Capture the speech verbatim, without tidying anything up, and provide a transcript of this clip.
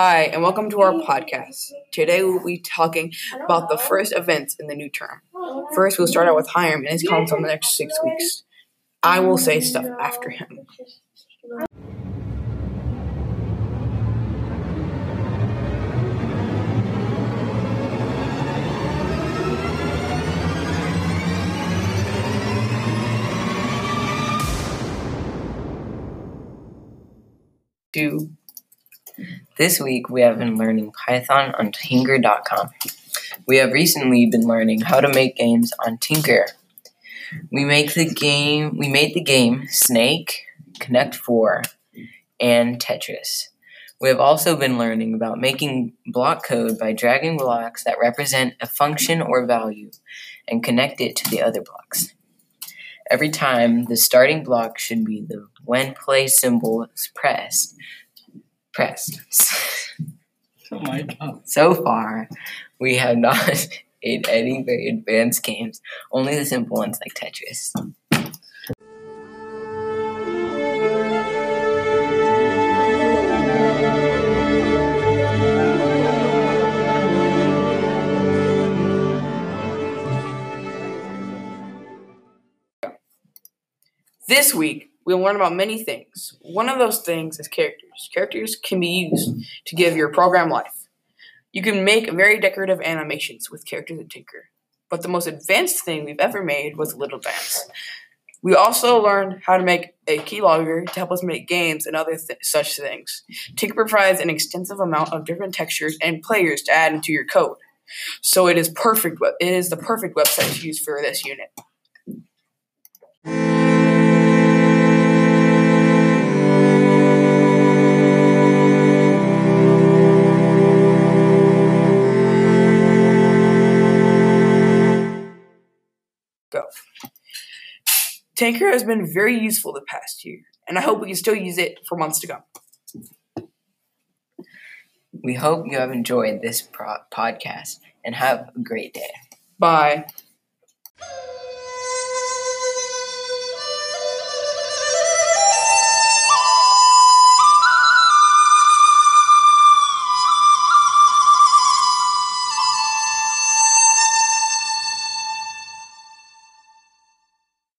Hi, and welcome to our podcast. Today we'll be talking about the first events in the new term. First, we'll start out with Hiram and his comments on the next six weeks. I will say stuff after him. Two. This week, we have been learning Python on Tinker dot com. We have recently been learning how to make games on Tinker. We make the game. We made the game Snake, Connect Four, and Tetris. We have also been learning about making block code by dragging blocks that represent a function or value and connect it to the other blocks. Every time, the starting block should be the when play symbol is pressed. Pressed. Oh my God. So far, we have not made any very advanced games, only the simple ones like Tetris. This week, we'll learn about many things. One of those things is characters. Characters can be used to give your program life. You can make very decorative animations with characters in Tinker. But the most advanced thing we've ever made was Little Dance. We also learned how to make a keylogger to help us make games and other th- such things. Tinker provides an extensive amount of different textures and players to add into your code. So it is perfect. It is the perfect website to use for this unit. Tinker has been very useful the past year, and I hope we can still use it for months to come. We hope you have enjoyed this pro- podcast, and have a great day. Bye.